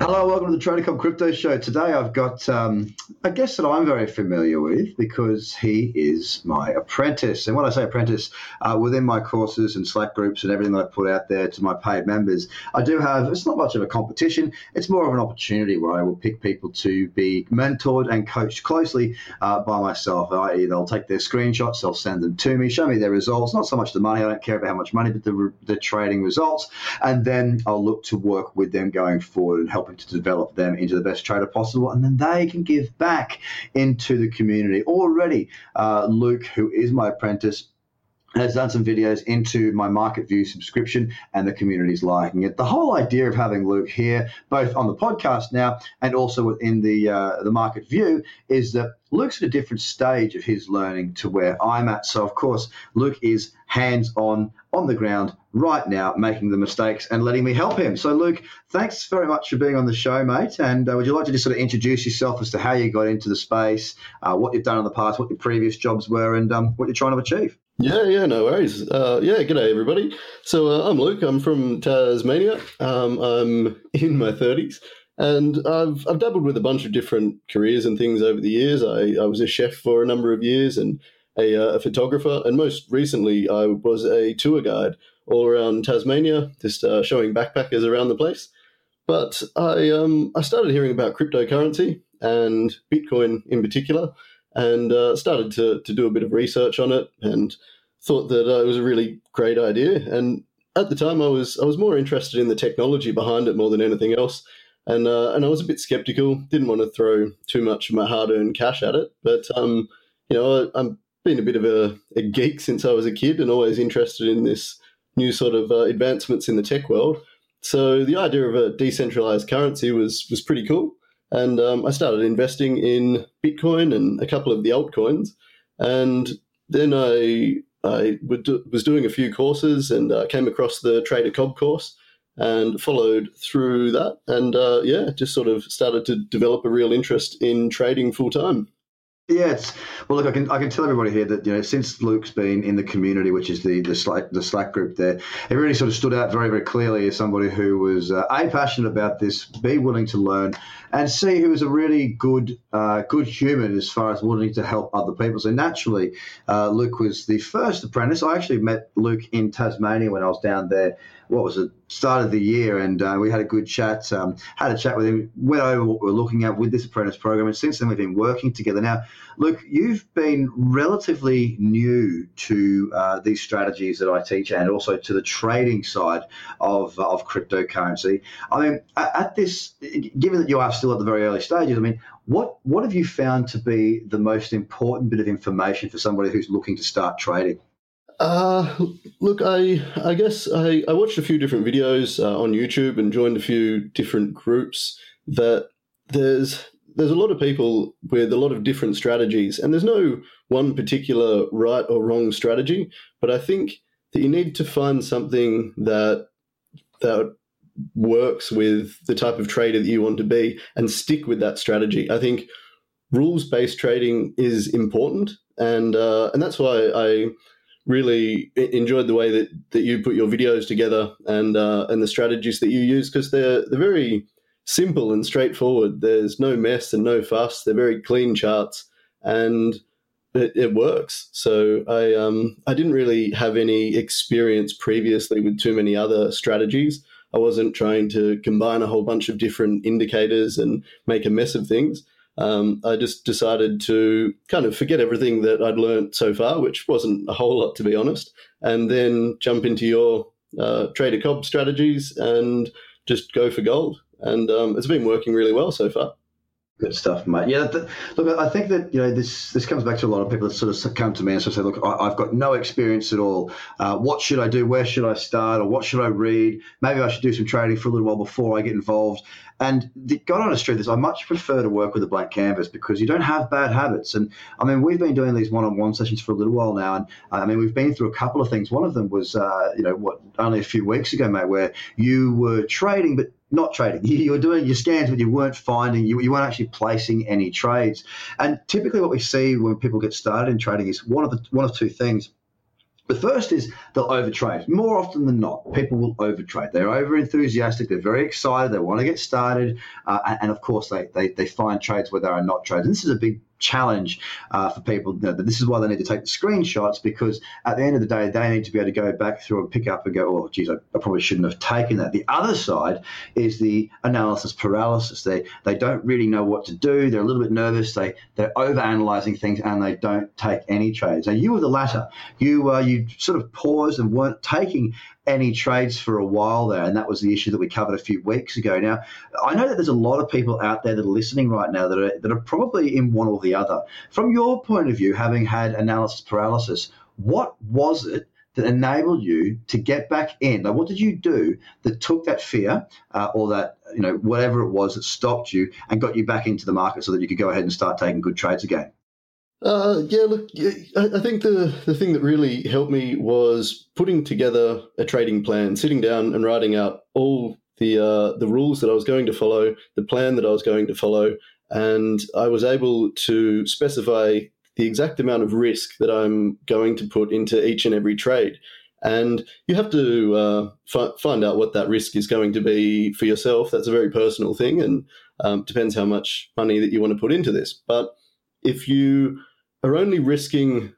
Hello, welcome to the Trader Cobb Crypto Show. Today I've got a guest that I'm very familiar with because he is my apprentice. And when I say apprentice, within my courses and Slack groups and everything that I put out there to my paid members, I do have, it's not much of a competition, it's more of an opportunity where I will pick people to be mentored and coached closely by myself, i.e. they'll take their screenshots, they'll send them to me, show me their results, not so much the money, I don't care about how much money, but the trading results, and then I'll look to work with them going forward and help to develop them into the best trader possible, and then they can give back into the community. Already, Luke, who is my apprentice, has done some videos into my Market View subscription, and the community's liking it. The whole idea of having Luke here, both on the podcast now and also within the Market View, is that Luke's at a different stage of his learning to where I'm at. So, of course, Luke is hands-on, on the ground right now, making the mistakes and letting me help him. So, Luke, thanks very much for being on the show, mate. And would you like to just sort of introduce yourself as to how you got into the space, what you've done in the past, what your previous jobs were, and what you're trying to achieve? Yeah, no worries. G'day, everybody. So I'm Luke. I'm from Tasmania. I'm in my 30s. And I've dabbled with a bunch of different careers and things over the years. I was a chef for a number of years and a photographer, and most recently I was a tour guide all around Tasmania, just showing backpackers around the place. But I started hearing about cryptocurrency and Bitcoin in particular, and started to do a bit of research on it, and thought that it was a really great idea. And at the time, I was more interested in the technology behind it more than anything else. And I was a bit skeptical, didn't want to throw too much of my hard-earned cash at it. But, I've been a bit of a geek since I was a kid and always interested in this new sort of advancements in the tech world. So the idea of a decentralized currency was pretty cool. And I started investing in Bitcoin and a couple of the altcoins. And then I was doing a few courses and came across the Trader Cobb course, and followed through that, and just sort of started to develop a real interest in trading full time. Yes, well, look, I can tell everybody here that, you know, since Luke's been in the community, which is the Slack group there, it really sort of stood out very, very clearly as somebody who was A, passionate about this, B, willing to learn, and C, who was a really good human as far as wanting to help other people. So naturally, Luke was the first apprentice. I actually met Luke in Tasmania when I was down there. What was it? Start of the year, and we had a good chat, had a chat with him, went over what we're looking at with this apprentice program, and since then we've been working together. Now, Luke, you've been relatively new to these strategies that I teach and also to the trading side of cryptocurrency. I mean, at this, given that you are still at the very early stages, I mean, what have you found to be the most important bit of information for somebody who's looking to start trading? Look, I guess I watched a few different videos on YouTube and joined a few different groups that there's a lot of people with a lot of different strategies, and there's no one particular right or wrong strategy, but I think that you need to find something that works with the type of trader that you want to be and stick with that strategy. I think rules-based trading is important, and that's why I really enjoyed the way that you put your videos together and the strategies that you use, because they're very simple and straightforward. There's no mess and no fuss. They're very clean charts, and it works. So I didn't really have any experience previously with too many other strategies. I wasn't trying to combine a whole bunch of different indicators and make a mess of things. I just decided to kind of forget everything that I'd learned so far, which wasn't a whole lot, to be honest, and then jump into your Trader Cobb strategies and just go for gold. And it's been working really well so far. Good stuff, mate. Yeah, look, I think that, you know, this comes back to a lot of people that sort of come to me and sort of say, look, I've got no experience at all. What should I do? Where should I start? Or what should I read? Maybe I should do some trading for a little while before I get involved. And the God honest truth is I much prefer to work with a blank canvas because you don't have bad habits. And, I mean, we've been doing these one-on-one sessions for a little while now. And, I mean, we've been through a couple of things. One of them was, only a few weeks ago, mate, where you were trading but not trading. You were doing your scans, but you weren't finding, you weren't actually placing any trades. And typically what we see when people get started in trading is one of two things. The first is they'll overtrade. More often than not, people will overtrade. They're over-enthusiastic. They're very excited. They want to get started. And of course, they find trades where there are not trades. And this is a big challenge for people. This is why they need to take the screenshots, because at the end of the day, they need to be able to go back through and pick up and go, oh, geez, I probably shouldn't have taken that. The other side is the analysis paralysis. They don't really know what to do. They're a little bit nervous. They're overanalyzing things and they don't take any trades. Now, you were the latter. You sort of paused and weren't taking any trades for a while there, and that was the issue that we covered a few weeks ago. Now, I know that there's a lot of people out there that are listening right now that are probably in one or the other. From your point of view, having had analysis paralysis, what was it that enabled you to get back in? Like, what did you do that took that fear or that, you know, whatever it was that stopped you and got you back into the market so that you could go ahead and start taking good trades again? I think the thing that really helped me was putting together a trading plan, sitting down and writing out all the rules that I was going to follow, the plan that I was going to follow, and I was able to specify the exact amount of risk that I'm going to put into each and every trade. And you have to find out what that risk is going to be for yourself. That's a very personal thing, and depends how much money that you want to put into this. But if you are only risking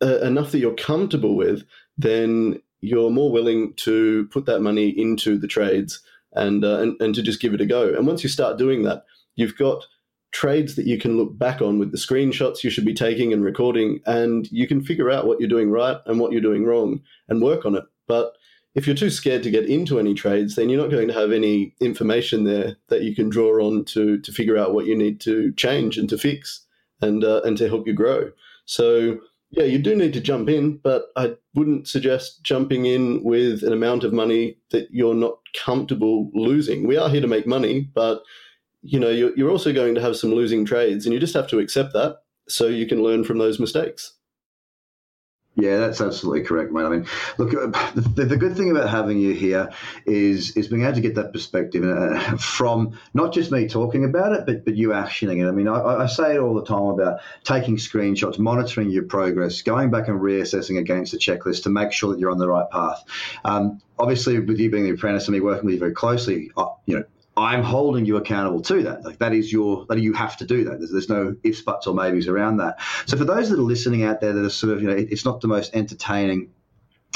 enough that you're comfortable with, then you're more willing to put that money into the trades and to just give it a go. And once you start doing that, you've got trades that you can look back on with the screenshots you should be taking and recording, and you can figure out what you're doing right and what you're doing wrong and work on it. But if you're too scared to get into any trades, then you're not going to have any information there that you can draw on to figure out what you need to change and to fix and to help you grow. So, yeah, you do need to jump in, but I wouldn't suggest jumping in with an amount of money that you're not comfortable losing. We are here to make money, but, you know, you're also going to have some losing trades, and you just have to accept that so you can learn from those mistakes. Yeah, that's absolutely correct, mate. I mean, look, the good thing about having you here is being able to get that perspective from not just me talking about it, but you actioning it. I mean, I say it all the time about taking screenshots, monitoring your progress, going back and reassessing against the checklist to make sure that you're on the right path. Obviously, with you being the apprentice and me working with you very closely, I'm holding you accountable to that. Like that you have to do that. There's no ifs, buts, or maybes around that. So for those that are listening out there that are sort of, you know, it's not the most entertaining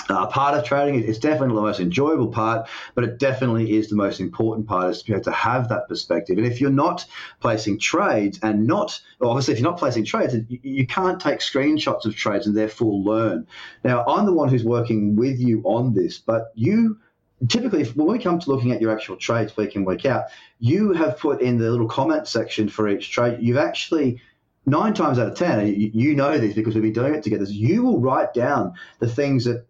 part of trading. It's definitely the most enjoyable part, but it definitely is the most important part, is to be able to have that perspective. And if you're not placing trades if you're not placing trades, you can't take screenshots of trades and therefore learn. Now, I'm the one who's working with you on this, but you typically, when we come to looking at your actual trades week in, week out, you have put in the little comment section for each trade. You've actually, 9 times out of 10, you know this because we've been doing it together, you will write down the things that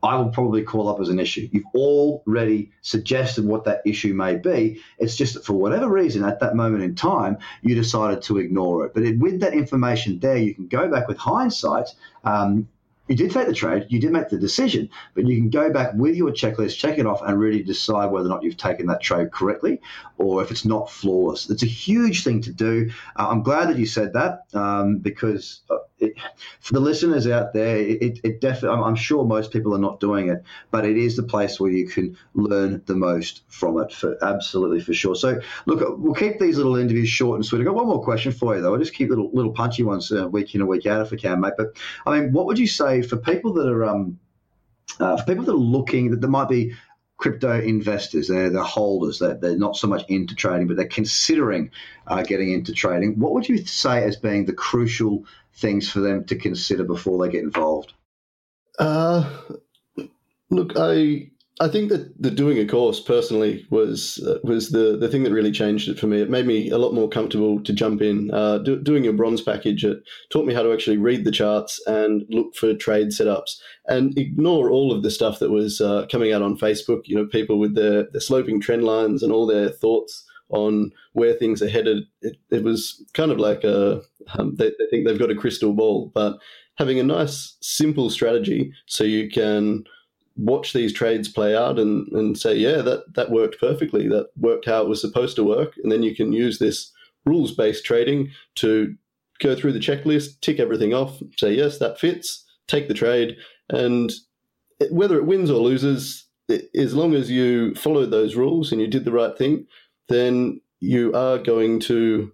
I will probably call up as an issue. You've already suggested what that issue may be. It's just that for whatever reason, at that moment in time, you decided to ignore it. But with that information there, you can go back with hindsight. You did take the trade, you did make the decision, but you can go back with your checklist, check it off, and really decide whether or not you've taken that trade correctly or if it's not flawless. It's a huge thing to do. I'm glad that you said that because for the listeners out there, it definitely, I'm sure most people are not doing it, but it is the place where you can learn the most from it, for sure. So look, we'll keep these little interviews short and sweet. I've got one more question for you, though. I'll just keep little punchy ones week in and week out if I can, mate. But I mean, what would you say for people that are looking, that there might be crypto investors, they're holders, they're not so much into trading, but they're considering getting into trading. What would you say as being the crucial things for them to consider before they get involved? Look, I I think that the doing a course personally was the thing that really changed it for me. It made me a lot more comfortable to jump in. Doing a bronze package, it taught me how to actually read the charts and look for trade setups and ignore all of the stuff that was coming out on Facebook, you know, people with their sloping trend lines and all their thoughts on where things are headed. It was kind of like they think they've got a crystal ball, but having a nice, simple strategy so you can watch these trades play out and say, yeah, that worked perfectly. That worked how it was supposed to work. And then you can use this rules-based trading to go through the checklist, tick everything off, say, yes, that fits, take the trade. And whether it wins or loses, as long as you followed those rules and you did the right thing, then you are going to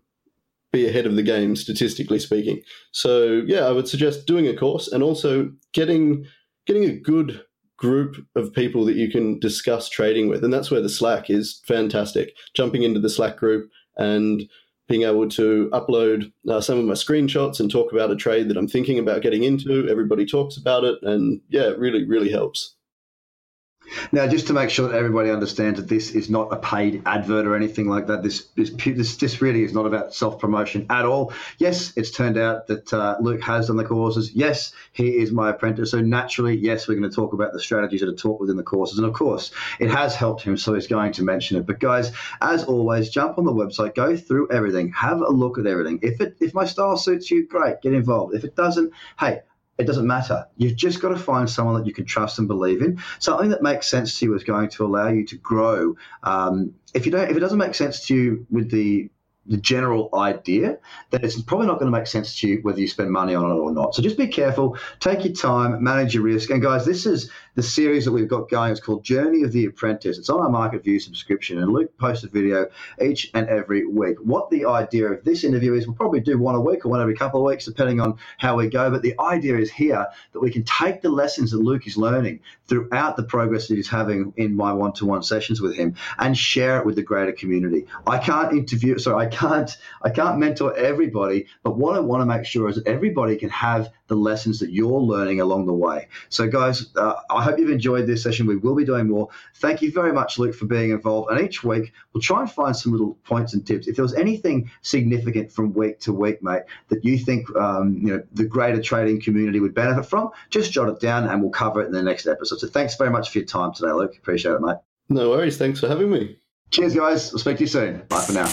be ahead of the game, statistically speaking. So, yeah, I would suggest doing a course and also getting a good group of people that you can discuss trading with. And that's where the Slack is fantastic. Jumping into the Slack group and being able to upload some of my screenshots and talk about a trade that I'm thinking about getting into. Everybody talks about it. And yeah, it really, really helps. Now, just to make sure that everybody understands that this is not a paid advert or anything like that, this really is not about self-promotion at all. Yes, it's turned out that Luke has done the courses. Yes, he is my apprentice. So naturally, yes, we're going to talk about the strategies that are taught within the courses. And of course, it has helped him, so he's going to mention it. But guys, as always, jump on the website, go through everything, have a look at everything. If my style suits you, great, get involved. If it doesn't, hey, it doesn't matter. You've just got to find someone that you can trust and believe in. Something that makes sense to you is going to allow you to grow. If it doesn't make sense to you with the general idea, then it's probably not going to make sense to you whether you spend money on it or not. So just be careful, take your time, manage your risk. And guys, this is the series that we've got going. It's called Journey of the Apprentice. It's on our Market View subscription, and Luke posts a video each and every week. What the idea of this interview is, we'll probably do one a week or one every couple of weeks, depending on how we go. But the idea is here that we can take the lessons that Luke is learning throughout the progress that he's having in my one-to-one sessions with him and share it with the greater community. I can't mentor everybody, but what I want to make sure is that everybody can have the lessons that you're learning along the way. So guys, I hope you've enjoyed this session. We will be doing more. Thank you very much, Luke, for being involved. And each week, we'll try and find some little points and tips. If there was anything significant from week to week, mate, that you think the greater trading community would benefit from, just jot it down and we'll cover it in the next episode. So thanks very much for your time today, Luke. Appreciate it, mate. No worries. Thanks for having me. Cheers, guys. We'll speak to you soon. Bye for now.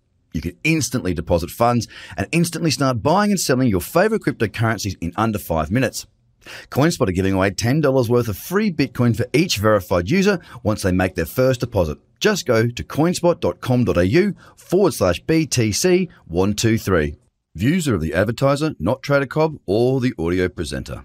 You can instantly deposit funds and instantly start buying and selling your favorite cryptocurrencies in under 5 minutes. CoinSpot are giving away $10 worth of free Bitcoin for each verified user once they make their first deposit. Just go to coinspot.com.au/BTC123. Views are of the advertiser, not Trader Cobb or the audio presenter.